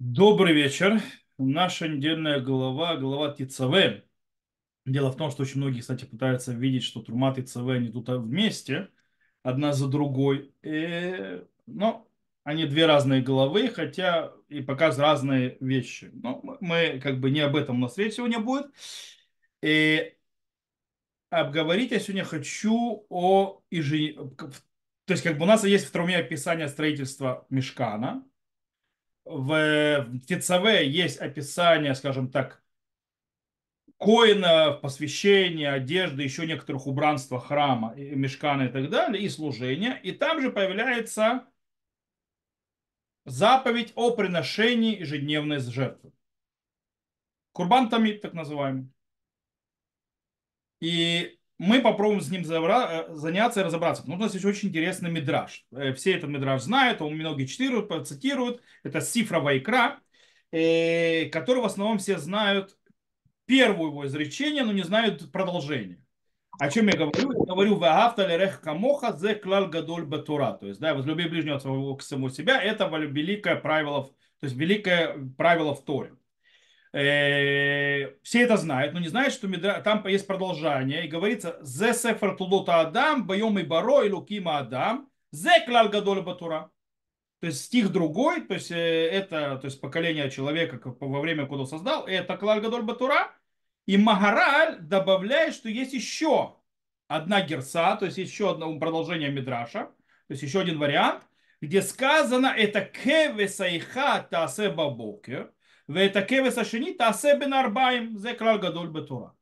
Добрый вечер. Наша недельная глава Тецаве. Дело в том, что очень многие, кстати, пытаются видеть, что Трума и Тецаве, они тут вместе, одна за другой. Но они две разные главы, хотя и пока разные вещи. Но мы как бы не об этом у нас речь сегодня будет. Обговорить я сегодня хочу о... То есть как бы у нас есть в Труме описание строительства Мишкана. В Тецаве есть описание, скажем так, коина, посвящения, одежды, еще некоторых убранства храма, мешкана и так далее, и служения. И там же появляется заповедь о приношении ежедневной жертвы. Курбан тамид, так называемый. И мы попробуем с ним заняться и разобраться. Но у нас еще очень интересный мидраж. Все этот мидраж знают, он многие цитируют. Это Сифра Вайкра, который в основном все знают первое его изречение, но не знают продолжение. О чем я говорю? Я говорю «Ваагавта лерех камоха зе клаль гадоль батура». То есть, да, возлюби ближнего своего к самому себя. Это великое правило, то есть великое правило в Торе. Все это знают, но не знают, что там есть продолжение. И говорится «Зе сефер тулота адам, байом и баро и лукима адам, зе клаль гадоль батура». То есть стих другой, то есть это, то есть поколение человека во время, когда он создал, это клаль гадоль батура. И Маараль добавляет, что есть еще одна герса, то есть еще одно продолжение мидраша, то есть еще один вариант, где сказано это кевесайха таасе бабокер, это кевесашини таасе бен арбаим зе клаль гадоль батура.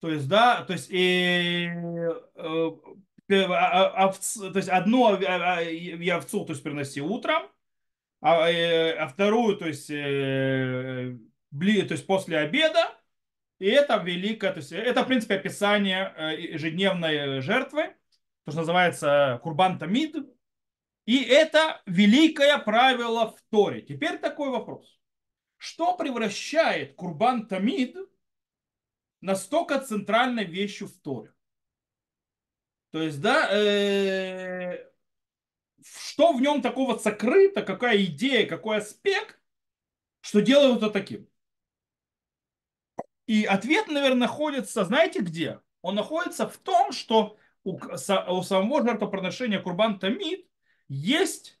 То есть да, то есть то есть одну овцу, то есть приноси утром, а вторую, то есть после обеда. И это великое, то есть это в принципе описание ежедневной жертвы, то что называется Курбан тамид. И это великое правило в Торе. Теперь такой вопрос: что превращает Курбан тамид настолько центральной вещью в Торе? То есть, да, что в нем такого сокрыто, какая идея, какой аспект, что делают это таким? И ответ, наверное, находится, знаете где? Он находится в том, что у самого жертвоприношения Курбан тамид есть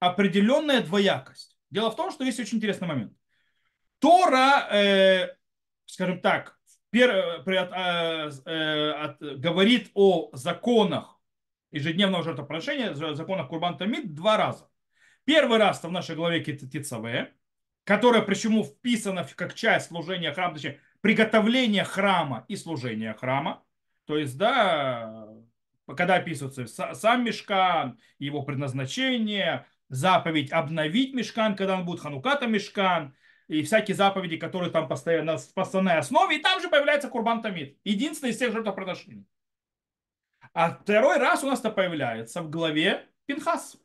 определенная двоякость. Дело в том, что есть очень интересный момент. Тора, скажем так, говорит о законах ежедневного жертвоприношения, законах Курбан тамид два раза. Первый раз в нашей главе Тецаве, которая почему вписана как часть служения храма, точнее, приготовление храма и служение храма. То есть, да, когда описывается сам Мишкан, его предназначение, заповедь обновить Мишкан, когда он будет хануката Мишкан, и всякие заповеди, которые там постоянно в постоянной основе, и там же появляется Курбан тамид, единственный из всех жертвоприношений. А второй раз у нас это появляется в главе Пинхас.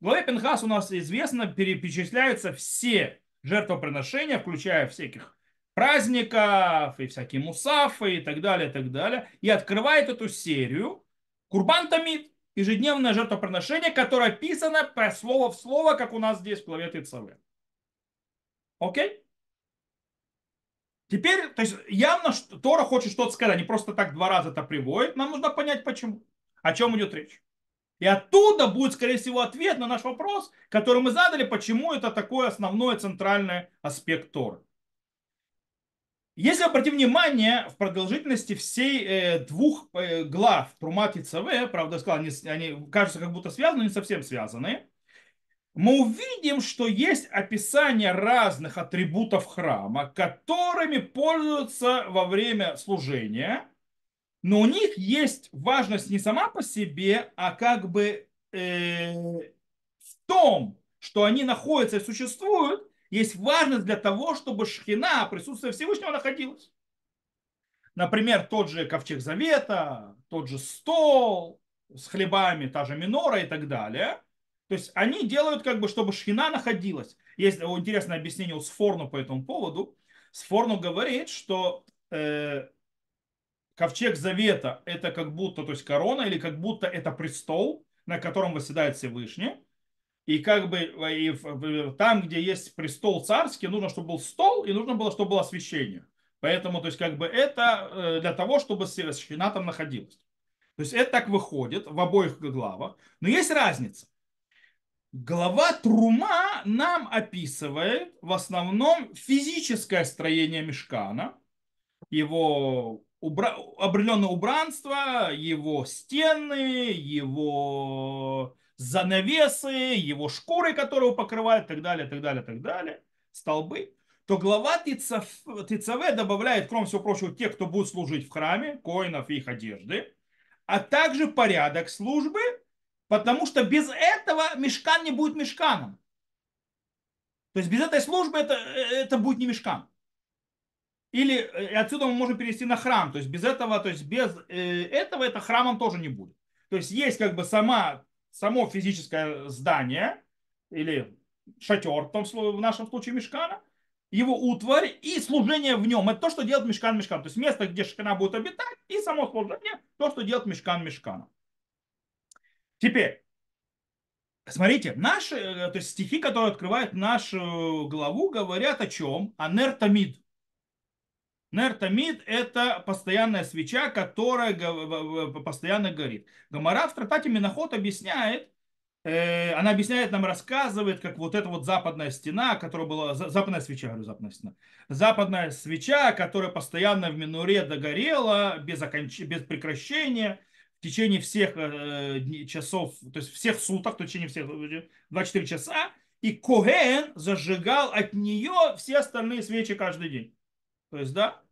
В главе Пинхас у нас известно, перечисляются все жертвоприношения, включая всяких праздников и всякие мусафы и так далее, и так далее. И открывает эту серию Курбан тамид, ежедневное жертвоприношение, которое описано по слово в слово, как у нас здесь в главе Тецаве. Окей? Теперь, то есть явно Тора хочет что-то сказать, не просто так два раза это приводит. Нам нужно понять, почему, о чем идет речь. И оттуда будет, скорее всего, ответ на наш вопрос, который мы задали, почему это такой основной центральный аспект Торы. Если обратить внимание, в продолжительности всей двух глав Трума и Тецаве, правда, я сказал, они кажутся как будто связаны, но не совсем связаны, мы увидим, что есть описание разных атрибутов храма, которыми пользуются во время служения. Но у них есть важность не сама по себе, а как бы в том, что они находятся и существуют, есть важность для того, чтобы шхина, присутствие Всевышнего, находилась. Например, тот же ковчег завета, тот же стол с хлебами, та же минора и так далее. То есть они делают как бы, чтобы шхина находилась. Есть интересное объяснение у Сфорно по этому поводу. Сфорно говорит, что... Ковчег завета – это как будто, то есть корона, или как будто это престол, на котором восседает Всевышний. И как бы там, где есть престол царский, нужно, чтобы был стол, и нужно было, чтобы было освящение. Поэтому, то есть, как бы это для того, чтобы шхина там находилась. То есть это так выходит в обоих главах. Но есть разница. Глава Трума нам описывает в основном физическое строение Мишкана, его определенное убранство, его стены, его занавесы, его шкуры, которые покрывают, и так далее, так далее, так далее, столбы. То глава Тецаве добавляет, кроме всего прочего, тех, кто будет служить в храме, коинов и их одежды, а также порядок службы. Потому что без этого Мишкан не будет Мишканом. То есть без этой службы это будет не Мишкан. Или отсюда мы можем перевести на храм. То есть без этого это храмом тоже не будет. То есть есть как бы само физическое здание, или шатер в нашем случае Мишкана, его утварь и служение в нем. Это то, что делает Мишкан-Мишкан. То есть место, где Шхина будет обитать, и само служение, то, что делает Мишкан-Мишканом. Теперь, смотрите, то есть стихи, которые открывают нашу главу, говорят о чем? О нер тамид. Нер тамид – это постоянная свеча, которая постоянно горит. Гамара в трактате Минахот объясняет, она объясняет нам, рассказывает, как вот эта вот западная стена, которая была, западная свеча, которая постоянно в минуре догорела, без прекращения, в течение всех часов, то есть всех суток, в течение всех 24 часа, и Коэн зажигал от нее все остальные свечи каждый день. То есть, да,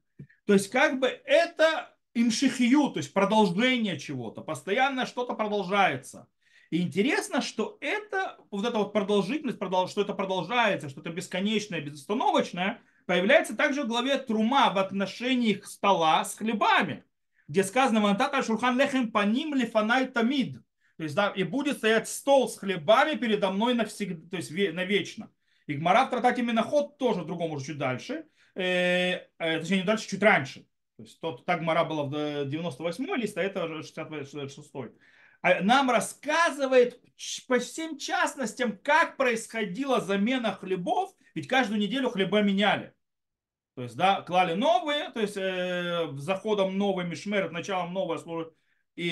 то есть как бы это имшихью, то есть продолжение чего-то, постоянно что-то продолжается. И интересно, что это, вот эта вот продолжительность, что это продолжается, что это бесконечное, безостановочное, появляется также в главе Трума в отношении стола с хлебами, где сказано «Вантата шурхан лехем паним лифанай тамид». То есть, да, и будет стоять стол с хлебами передо мной навсегда, то есть навечно. И Гмара в трактате Минахот тоже другому чуть дальше, точнее не дальше, чуть раньше. То есть та Гмара была в 98-й лист, а это 66-й. Нам рассказывает по всем частностям, как происходила замена хлебов, ведь каждую неделю хлеба меняли. То есть, да, клали новые, то есть, заходом новый мишмер, началом новой службы, то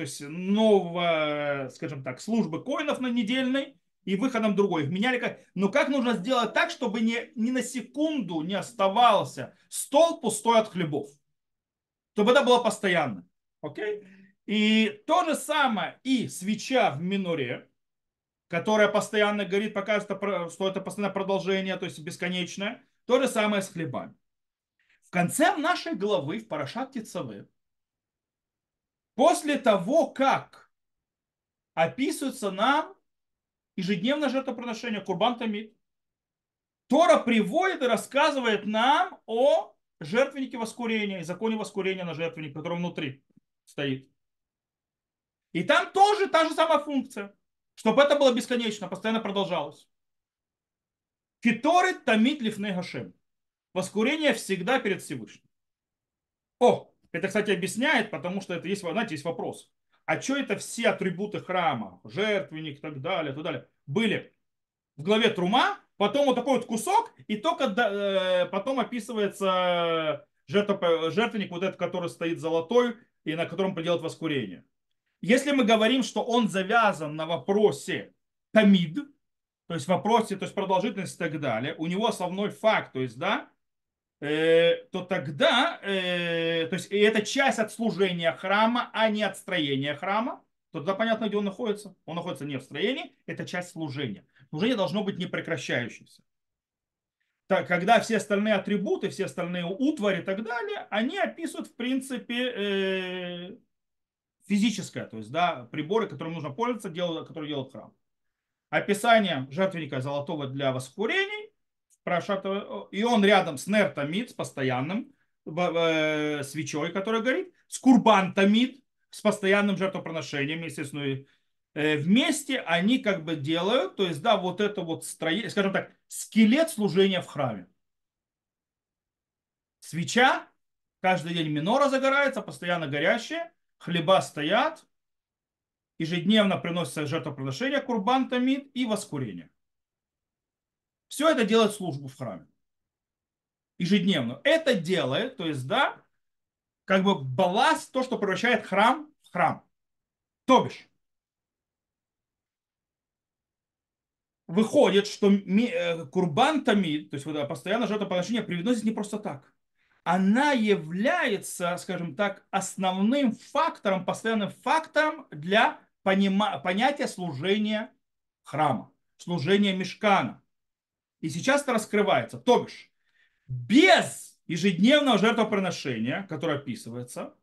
есть, нового, скажем так, службы коинов на недельной и выходом другой. Их меняли как... Но как нужно сделать так, чтобы ни на секунду не оставался стол пустой от хлебов? Чтобы это было постоянно. Окей? И то же самое и свеча в миноре, которая постоянно горит, показывает, что это постоянное продолжение, то есть, бесконечное. То же самое с хлебами. В конце нашей главы, в парашат Тецаве, после того, как описывается нам ежедневное жертвоприношение Курбан тамид, Тора приводит и рассказывает нам о жертвеннике воскурения, и законе воскурения на жертвенник, который внутри стоит. И там тоже та же самая функция, чтобы это было бесконечно, постоянно продолжалось. Киторы тамид лифней Хашем. Воскурение всегда перед Всевышним. Это, кстати, объясняет, потому что это есть, знаете, есть вопрос. А что это все атрибуты храма, жертвенник и так далее, были в главе Трума, потом вот такой вот кусок, и только потом описывается жертвенник, вот этот, который стоит золотой, и на котором делают воскурение. Если мы говорим, что он завязан на вопросе тамид, то есть в вопросе, то есть продолжительность и так далее, у него основной факт, то есть, да, то тогда, то есть, и это часть от служения храма, а не от строения храма, то тогда понятно, где он находится. Он находится не в строении, это часть служения. Служение должно быть непрекращающимся. Так, когда все остальные атрибуты, все остальные утвари и так далее, они описывают, в принципе, физическое, то есть, да, приборы, которым нужно пользоваться, которые делают храм. Описание жертвенника золотого для воскурений, и он рядом с нер тамид, с постоянным свечой, которая горит, с курбан тамид, с постоянным жертвоприношением, естественно, вместе они как бы делают, то есть, да, вот это вот строение, скажем так, скелет служения в храме. Свеча, каждый день минора загорается, постоянно горящая, хлеба стоят, ежедневно приносится жертвоприношение, курбан тамид и воскурение. Все это делает службу в храме. Ежедневно. Это делает, то есть, да, как бы балласт, то, что превращает храм в храм. То бишь, выходит, что курбан тамид, то есть постоянно жертвоприношение привносит не просто так. Она является, скажем так, основным фактором, постоянным фактором для понятия служения храма, служения мишкана. И сейчас это раскрывается. То бишь, без ежедневного жертвоприношения, которое описывается,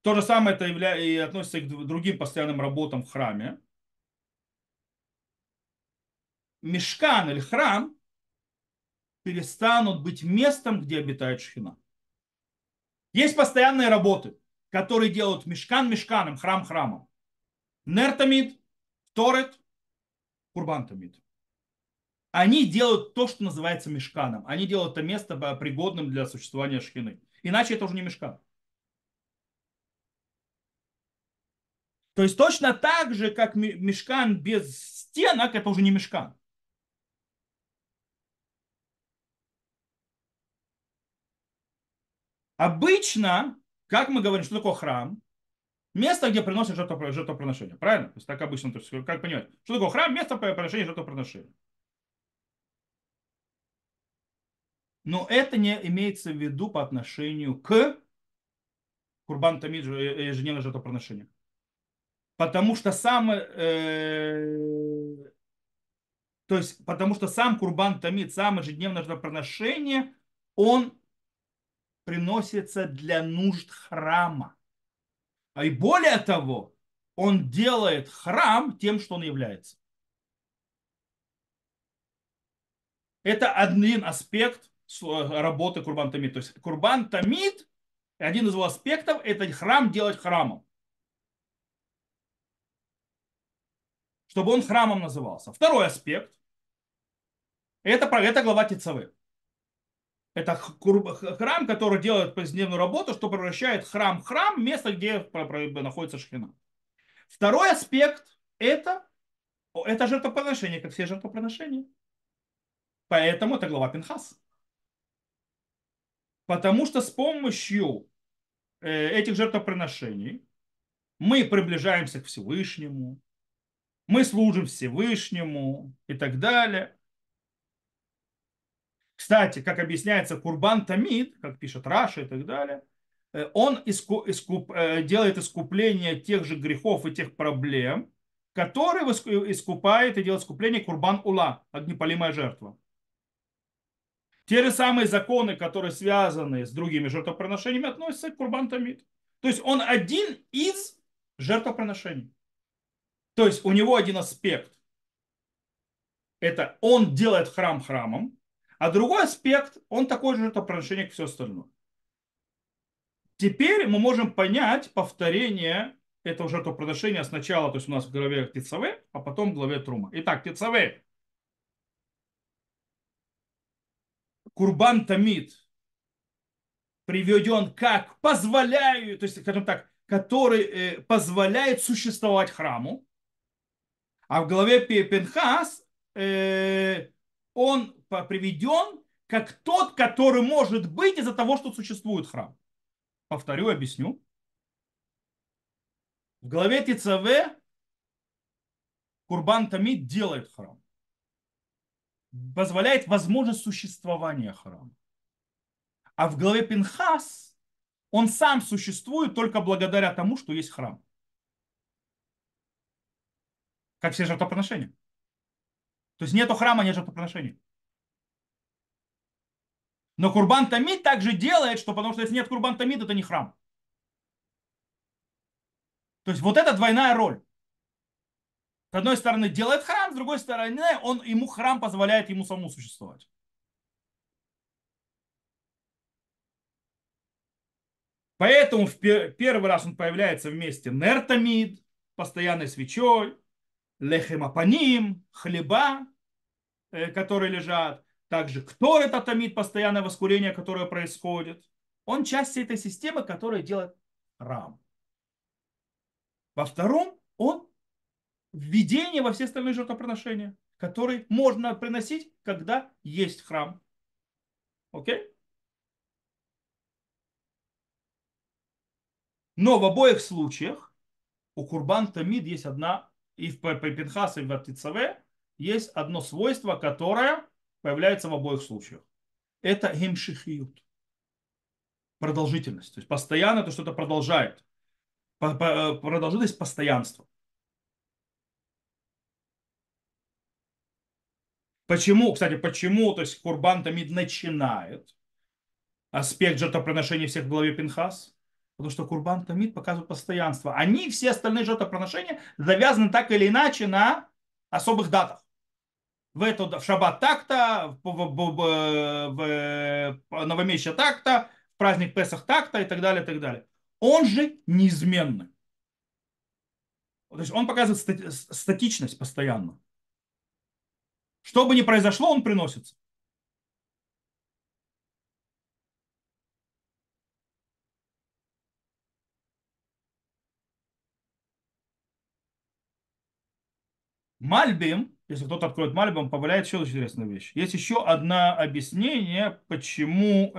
то же самое это и относится и к другим постоянным работам в храме, мишкан или храм перестанут быть местом, где обитает шхина. Есть постоянные работы, которые делают мишкан мишканом, храм храмом. Нер тамид, торет, курбан тамид. Они делают то, что называется мишканом. Они делают это место пригодным для существования шхины. Иначе это уже не мишкан. То есть точно так же, как мишкан без стенок, это уже не мишкан. Обычно, как мы говорим, что такое храм? Место, где приносят жертвоприношение. Правильно? То есть так обычно, то есть, как понимать. Что такое храм? Место приношения жертвоприношения. Но это не имеется в виду по отношению к курбан тамид, ежедневное жертвоприношение. Потому что сам курбан тамид, сам ежедневное жертвоприношение, он приносится для нужд храма. И более того, он делает храм тем, что он является. Это один аспект работы курбан тамид. То есть курбан тамид, один из его аспектов, это храм делать храмом. Чтобы он храмом назывался. Второй аспект, это глава Тецаве. Это храм, который делает повседневную работу, что превращает храм в храм, место, где находится шхина. Второй аспект – это жертвоприношение, как все жертвоприношения. Поэтому это глава Пинхас. Потому что с помощью этих жертвоприношений мы приближаемся к Всевышнему, мы служим Всевышнему и так далее. Кстати, как объясняется, курбан тамид, как пишет Раши и так далее, он делает искупление тех же грехов и тех проблем, которые искупает и делает искупление курбан ула, огнепалимая жертва. Те же самые законы, которые связаны с другими жертвоприношениями, относятся к курбан тамид. То есть он один из жертвоприношений. То есть у него один аспект. Это он делает храм храмом. А другой аспект, он такой же жертвоприношение, как все остальное. Теперь мы можем понять повторение этого жертвоприношения сначала, то есть у нас в главе Тецаве, а потом в главе Трума. Итак, Тецаве. Курбан тамид приведен как позволяет, то есть, скажем так, который позволяет существовать храму. А в главе Пинхас он приведен как тот, который может быть из-за того, что существует храм. Повторю, объясню. В главе Тецаве курбан тамид делает храм. Позволяет возможность существования храма. А в главе Пинхас он сам существует только благодаря тому, что есть храм. Как все жертвоприношения. То есть нету храма, нет жертвоприношений. Но курбан тамид также делает, что потому что если нет курбан тамид, это не храм. То есть вот это двойная роль. С одной стороны делает храм, с другой стороны ему храм позволяет ему самому существовать. Поэтому в первый раз он появляется вместе нер тамид, постоянной свечой, лехем апаним, хлеба, которые лежат. Также кторет атамид, постоянное воскурение, которое происходит. Он часть этой системы, которая делает храм. Во втором он введение во все остальные жертвоприношения, которые можно приносить, когда есть храм. Окей? Но в обоих случаях у Курбан тамид есть одна, и в Пинхасе, и в Тецаве есть одно свойство, которое появляется в обоих случаях. Это гемшихиют. Продолжительность. То есть постоянно то что-то продолжает. Продолжительность постоянства. Почему, кстати, почему, то есть Курбан тамид начинает аспект жертвоприношений всех в главе Пинхас? Потому что Курбан тамид показывает постоянство. Они, все остальные жертвоприношения, завязаны так или иначе на особых датах. В шаббат так-то, в новомесячье так-то, в праздник Песах так-то и так далее, и так далее. Он же неизменный. То есть он показывает статичность постоянно. Что бы ни произошло, он приносится. Мальбим, если кто-то откроет Мальбим, появляется еще очень интересная вещь. Есть еще одно объяснение, почему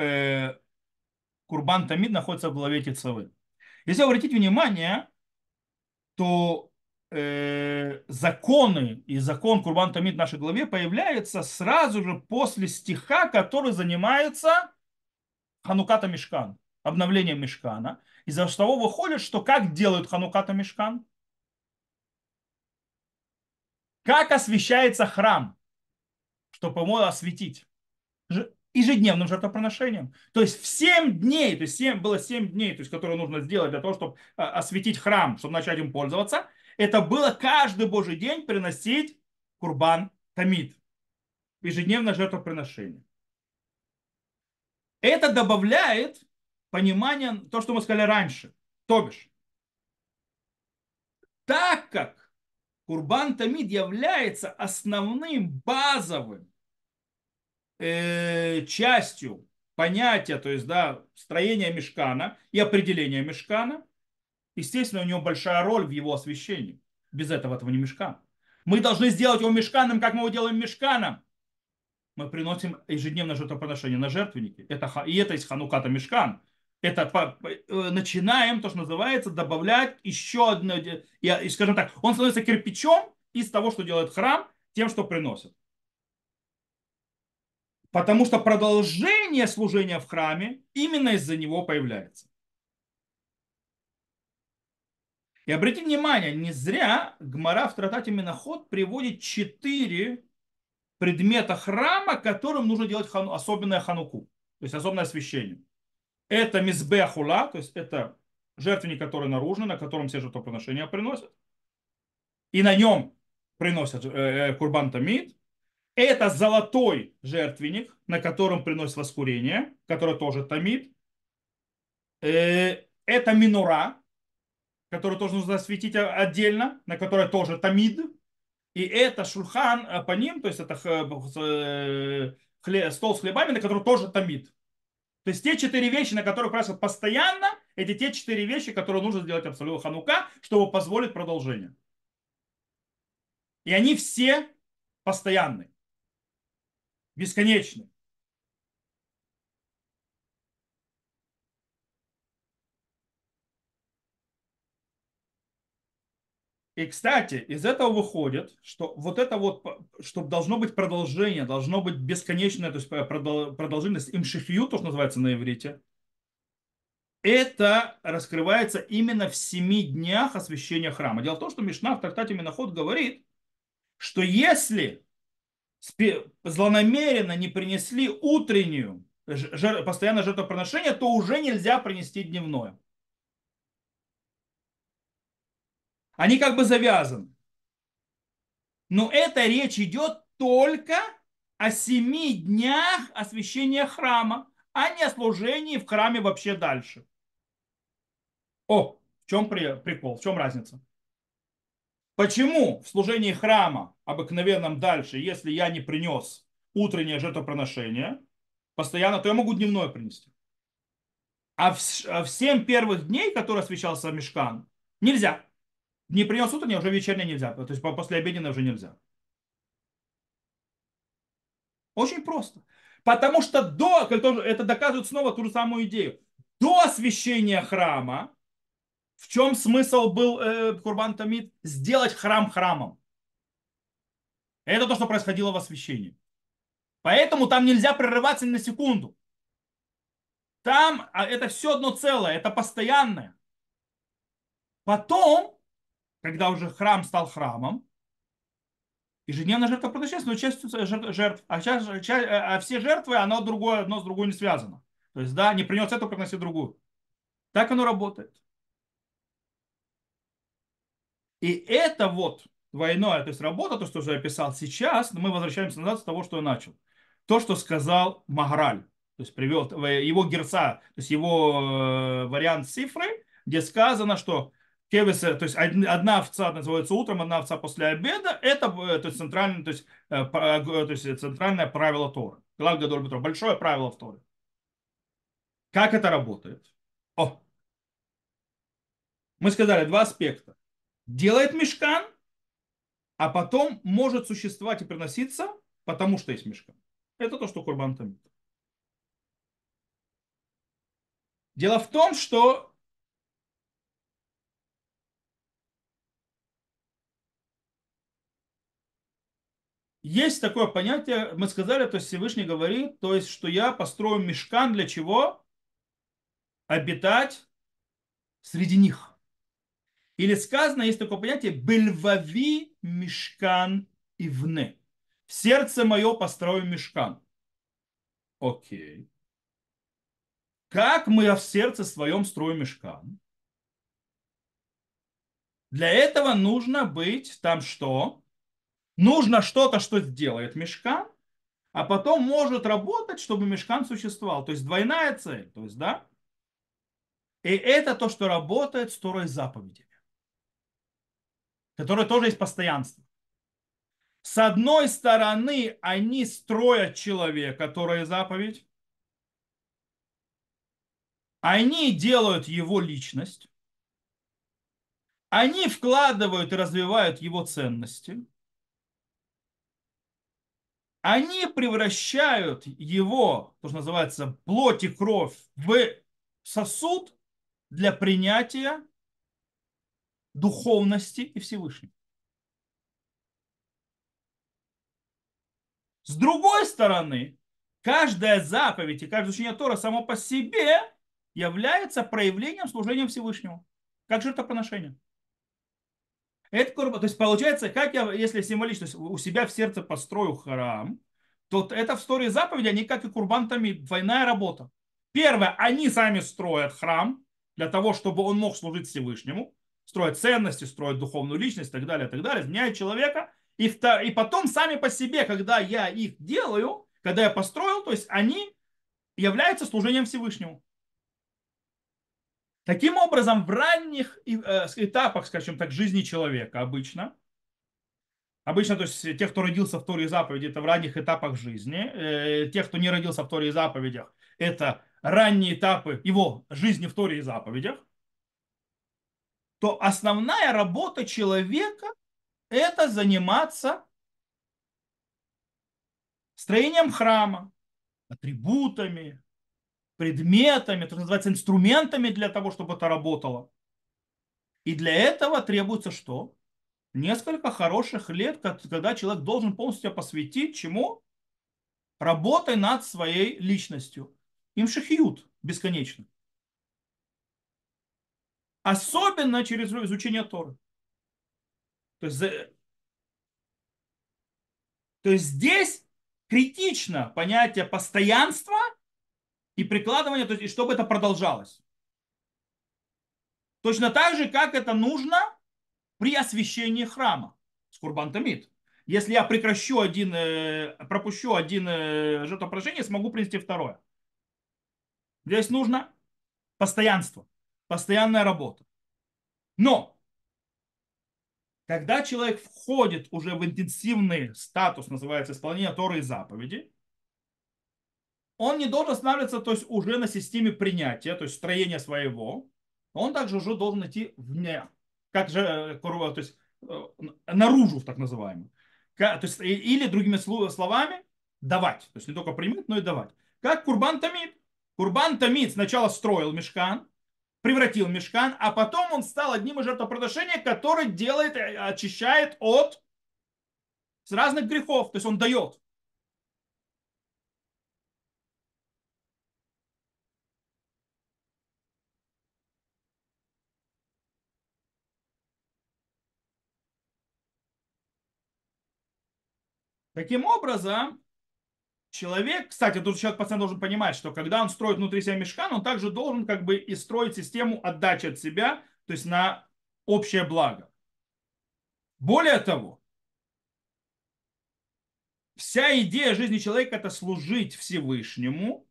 Курбан тамид находится в главе Тецаве. Если обратить внимание, то законы и закон Курбан тамид в нашей главе появляется сразу же после стиха, который занимается хануката Мишкан, обновлением Мишкана. Из-за того выходит, что как делают хануката Мишкан? Как освещается храм? Чтобы его осветить. Ежедневным жертвоприношением. То есть в 7 дней, то есть было 7 дней, то есть, которые нужно сделать для того, чтобы осветить храм, чтобы начать им пользоваться. Это было каждый божий день приносить Курбан тамид. Ежедневное жертвоприношение. Это добавляет понимание то, что мы сказали раньше. То бишь, так как Курбан тамид является основным, базовым частью понятия, то есть строения Мишкана и определения Мишкана, естественно, у него большая роль в его освящении. Без этого не Мишкан. Мы должны сделать его Мишканом, как мы его делаем Мишканом. Мы приносим ежедневное жертвоприношение на жертвенники. Это из хануката Мишкан. Это начинаем, то, что называется, добавлять еще одно, и, скажем так, он становится кирпичом из того, что делает храм, тем, что приносит. Потому что продолжение служения в храме именно из-за него появляется. И обратите внимание, не зря Гмара в трактате Миноход приводит 4 предмета храма, которым нужно делать особенное хануку, то есть особенное освящение. Это мизбеах ула, то есть это жертвенник, который наружный, на котором все жертвоприношения приносят. И на нем приносят Курбан тамид. Это золотой жертвенник, на котором приносят воскурение, который тоже тамид. Это минура, которую тоже нужно осветить отдельно, на которой тоже тамид. И это шульхан по ним, то есть это стол с хлебами, на котором тоже тамид. То есть те 4 вещи, на которые красят постоянно, это те 4 вещи, которые нужно сделать абсолютно ханука, чтобы позволить продолжение. И они все постоянны, бесконечны. И, кстати, из этого выходит, что вот это вот, что должно быть продолжение, должно быть бесконечное, то есть продолжительность имшихью, то, что называется на иврите, это раскрывается именно в 7 днях освящения храма. Дело в том, что Мишна в трактате Миноход говорит, что если злонамеренно не принесли утреннюю постоянное жертвоприношение, то уже нельзя принести дневное. Они как бы завязаны. Но эта речь идет только о 7 днях освящения храма, а не о служении в храме вообще дальше. О, в чем прикол, в чем разница? Почему в служении храма обыкновенном дальше, если я не принес утреннее жертвоприношение постоянно, то я могу дневное принести? А в 7 первых дней, которые освящался Мишкан, нельзя. Не принес утреннее, уже вечернее нельзя. То есть после обеденное уже нельзя. Очень просто. Потому что до, это доказывает снова ту же самую идею. До освящения храма, в чем смысл был Курбан тамид? Сделать храм храмом. Это то, что происходило в освящении. Поэтому там нельзя прерываться ни на секунду. Там это все одно целое, это постоянное. Потом, когда уже храм стал храмом, ежедневная жертва проточестную частью жертв, а все жертвы, одно с другой не связано. То есть, да, не принес эту, приноси другую. Так оно работает. И это вот двойное, то есть работа, то, что я описал сейчас, мы возвращаемся назад с того, что я начал. То, что сказал Маараль, то есть привел его герца, то есть его вариант Сифры, где сказано, что кевесы, то есть одна овца называется утром, одна овца после обеда, это то есть, центральное правило Торы. Большое правило в Торе. Как это работает? О! Мы сказали два аспекта. Делает мишкан, а потом может существовать и приноситься, потому что есть мишкан. Это то, что Курбан тамид. Дело в том, что есть такое понятие, мы сказали, то есть Всевышний говорит, то есть, что я построю мишкан для чего? Обитать среди них. Или сказано, есть такое понятие, бельвави мишкан ивне. В сердце мое построю мишкан. Окей. Как мы в сердце своем строим мишкан? Для этого нужно быть там что? Нужно что-то, что сделает мишкан, а потом может работать, чтобы мишкан существовал. То есть двойная цель. То есть, да? И это то, что работает с Торой заповедями, которые тоже есть постоянство. С одной стороны, они строят человека, Торой заповедь. Они делают его личность. Они вкладывают и развивают его ценности. Они превращают его, то, что называется, плоть и кровь, в сосуд для принятия духовности и Всевышнего. С другой стороны, каждая заповедь и каждое учение Торы само по себе является проявлением служения Всевышнему, как жертвоприношение. Это, то есть получается, как я, если символично у себя в сердце построю храм, то это в истории заповеди, они как и Курбан тамид, двойная работа. Первое, они сами строят храм для того, чтобы он мог служить Всевышнему, строят ценности, строят духовную личность и так далее, изменяют человека. И потом сами по себе, когда я их делаю, когда я построил, то есть они являются служением Всевышнему. Таким образом, в ранних этапах, скажем так, жизни человека обычно, то есть тех, кто родился в Торе и заповеди, это в ранних этапах жизни, тех, кто не родился в Торе и заповедях, это ранние этапы его жизни в Торе и заповедях, то основная работа человека – это заниматься строением храма, атрибутами, предметами, то называется инструментами для того, чтобы это работало. И для этого требуется что? Несколько хороших лет, когда человек должен полностью себя посвятить чему? Работой над своей личностью. Им шихьют бесконечно. Особенно через изучение Торы. То есть здесь критично понятие постоянства и прикладывание, то есть, и чтобы это продолжалось. Точно так же, как это нужно при освящении храма с Курбан тамид. Если я пропущу один жертвоприношение, смогу принести второе. Здесь нужно постоянство, постоянная работа. Но когда человек входит уже в интенсивный статус, называется исполнение Торы и заповедей, он не должен останавливаться, то есть уже на системе принятия, то есть строения своего. Он также уже должен идти вне как же, то есть, наружу, так называемую. То есть, или, другими словами, давать. То есть, не только примет, но и давать. Как Курбан тамид. Курбан тамид сначала строил мишкан, превратил мишкан, а потом он стал одним из жертвоприношений, который делает, очищает от разных грехов. То есть, он дает. Таким образом, человек, кстати, тут человек пацан должен понимать, что когда он строит внутри себя мишкан, он также должен как бы и строить систему отдачи от себя, то есть на общее благо. Более того, вся идея жизни человека – это служить Всевышнему,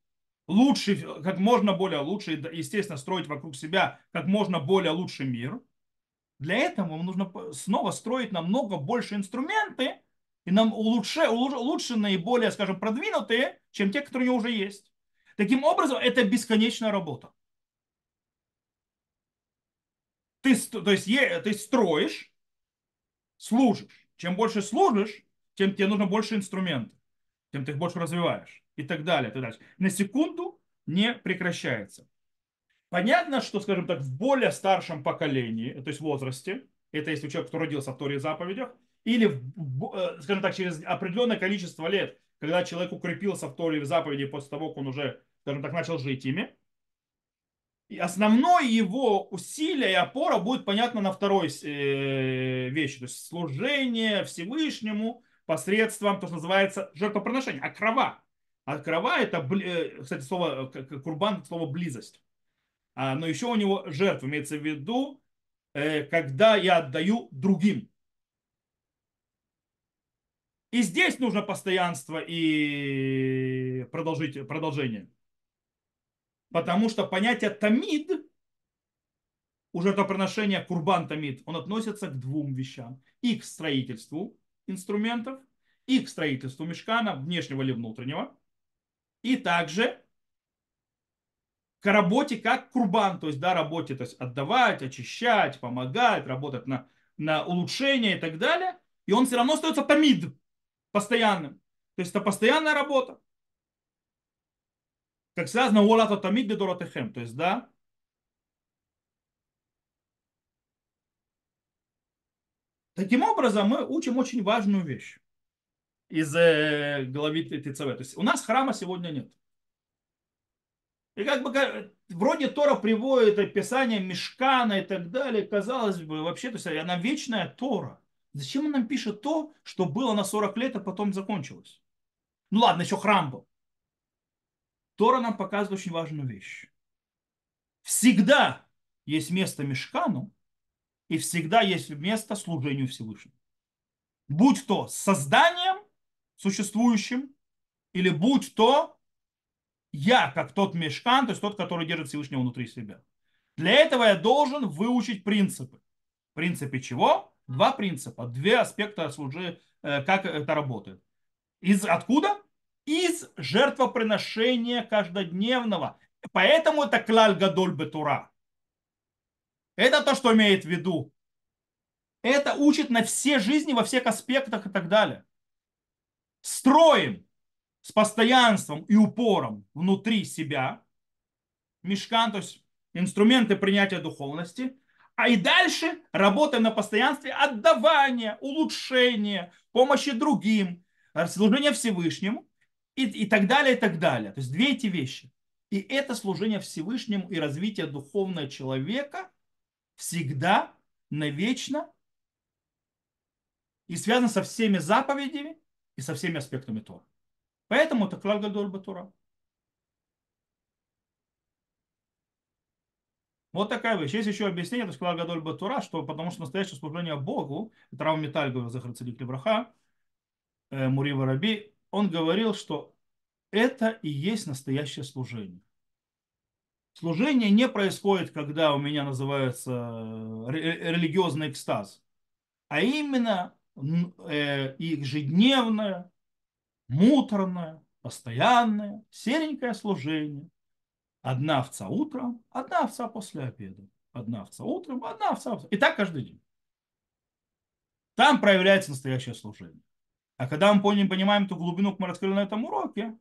лучше, как можно более лучше, естественно, строить вокруг себя как можно более лучший мир. Для этого нужно снова строить намного больше инструменты, и нам улучшенные, более, скажем, продвинутые, чем те, которые у него уже есть. Таким образом, это бесконечная работа. Ты строишь, служишь. Чем больше служишь, тем тебе нужно больше инструментов, тем ты их больше развиваешь и так далее. И так далее. На секунду не прекращается. Понятно, что, скажем так, в более старшем поколении, то есть в возрасте, это если человек, кто родился в Торе и заповедях, или, скажем так, через определенное количество лет, когда человек укрепился в Торе и в заповеди после того, как он уже, скажем так, начал жить ими, и основное его усилие и опора будет понятно на второй вещи, то есть служение Всевышнему посредством, то, что называется, жертвоприношение, акрова. Акрова – это, кстати, слово курбан, слово близость. Но еще у него жертва, имеется в виду, когда я отдаю другим. И здесь нужно постоянство и продолжение. Потому что понятие тамид, у жертвоприношения курбан тамид, он относится к двум вещам. И к строительству инструментов, и к строительству мишкана, внешнего или внутреннего. И также к работе как курбан, то есть да, работе, то есть отдавать, очищать, помогать, работать на улучшение и так далее. И он все равно остается тамид. Постоянным. То есть это постоянная работа. Как сказано, уолата тамид бедоратехем. То есть, да. Таким образом, мы учим очень важную вещь из главы Тецаве. То есть у нас храма сегодня нет. И как бы вроде Тора приводит описание мишкана и так далее. Казалось бы, вообще, то есть она вечная Тора. Зачем он нам пишет то, что было на 40 лет, а потом закончилось? Ну ладно, еще храм был. Тора нам показывает очень важную вещь. Всегда есть место мишкану, и всегда есть место служению Всевышнему. Будь то созданием существующим, или будь то я, как тот мишкан, то есть тот, который держит Всевышнего внутри себя. Для этого я должен выучить принципы. Принципы чего? Два принципа, две аспекта служи, как это работает. Из откуда? Из жертвоприношения каждодневного. Поэтому это клаль гадоль бетура. Это то, что имеет в виду. Это учит на все жизни, во всех аспектах и так далее. Строим с постоянством и упором внутри себя мишкан, то есть инструменты принятия духовности. А и дальше работаем на постоянстве отдавания, улучшения, помощи другим, служения Всевышнему и так далее, и так далее. То есть две эти вещи. И это служение Всевышнему и развитие духовного человека всегда, навечно и связано со всеми заповедями и со всеми аспектами Тора. Поэтому это клаль гадоль бетура. Вот такая вещь. Есть еще объяснение, то есть клаль гадоль бетура, что потому что настоящее служение Богу, это Рав Металь говорил, зехер цадик либраха, Мури Вараби, он говорил, что это и есть настоящее служение. Служение не происходит, когда у меня называется религиозный экстаз, а именно ежедневное, муторное, постоянное, серенькое служение. Одна овца утром, одна овца после обеда. Одна овца утром, одна овца. И так каждый день. Там проявляется настоящее служение. А когда мы понимаем эту глубину, как мы раскрыли на этом уроке,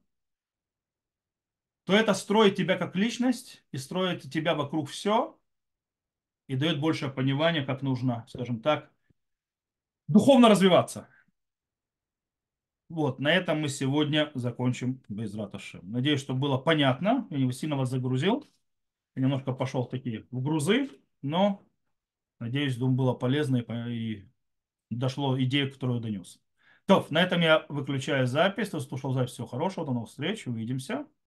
то это строит тебя как личность и строит тебя вокруг все и дает большее понимание, как нужно, скажем так, духовно развиваться. Вот, на этом мы сегодня закончим Бейзрат Ашем. Надеюсь, что было понятно. Я не сильно вас загрузил. Я немножко пошел такие в грузы, но, надеюсь, думаю, было полезно и дошло идею, которую донес. То, на этом я выключаю запись. Кто слушал запись, всего хорошего. До новых встреч. Увидимся.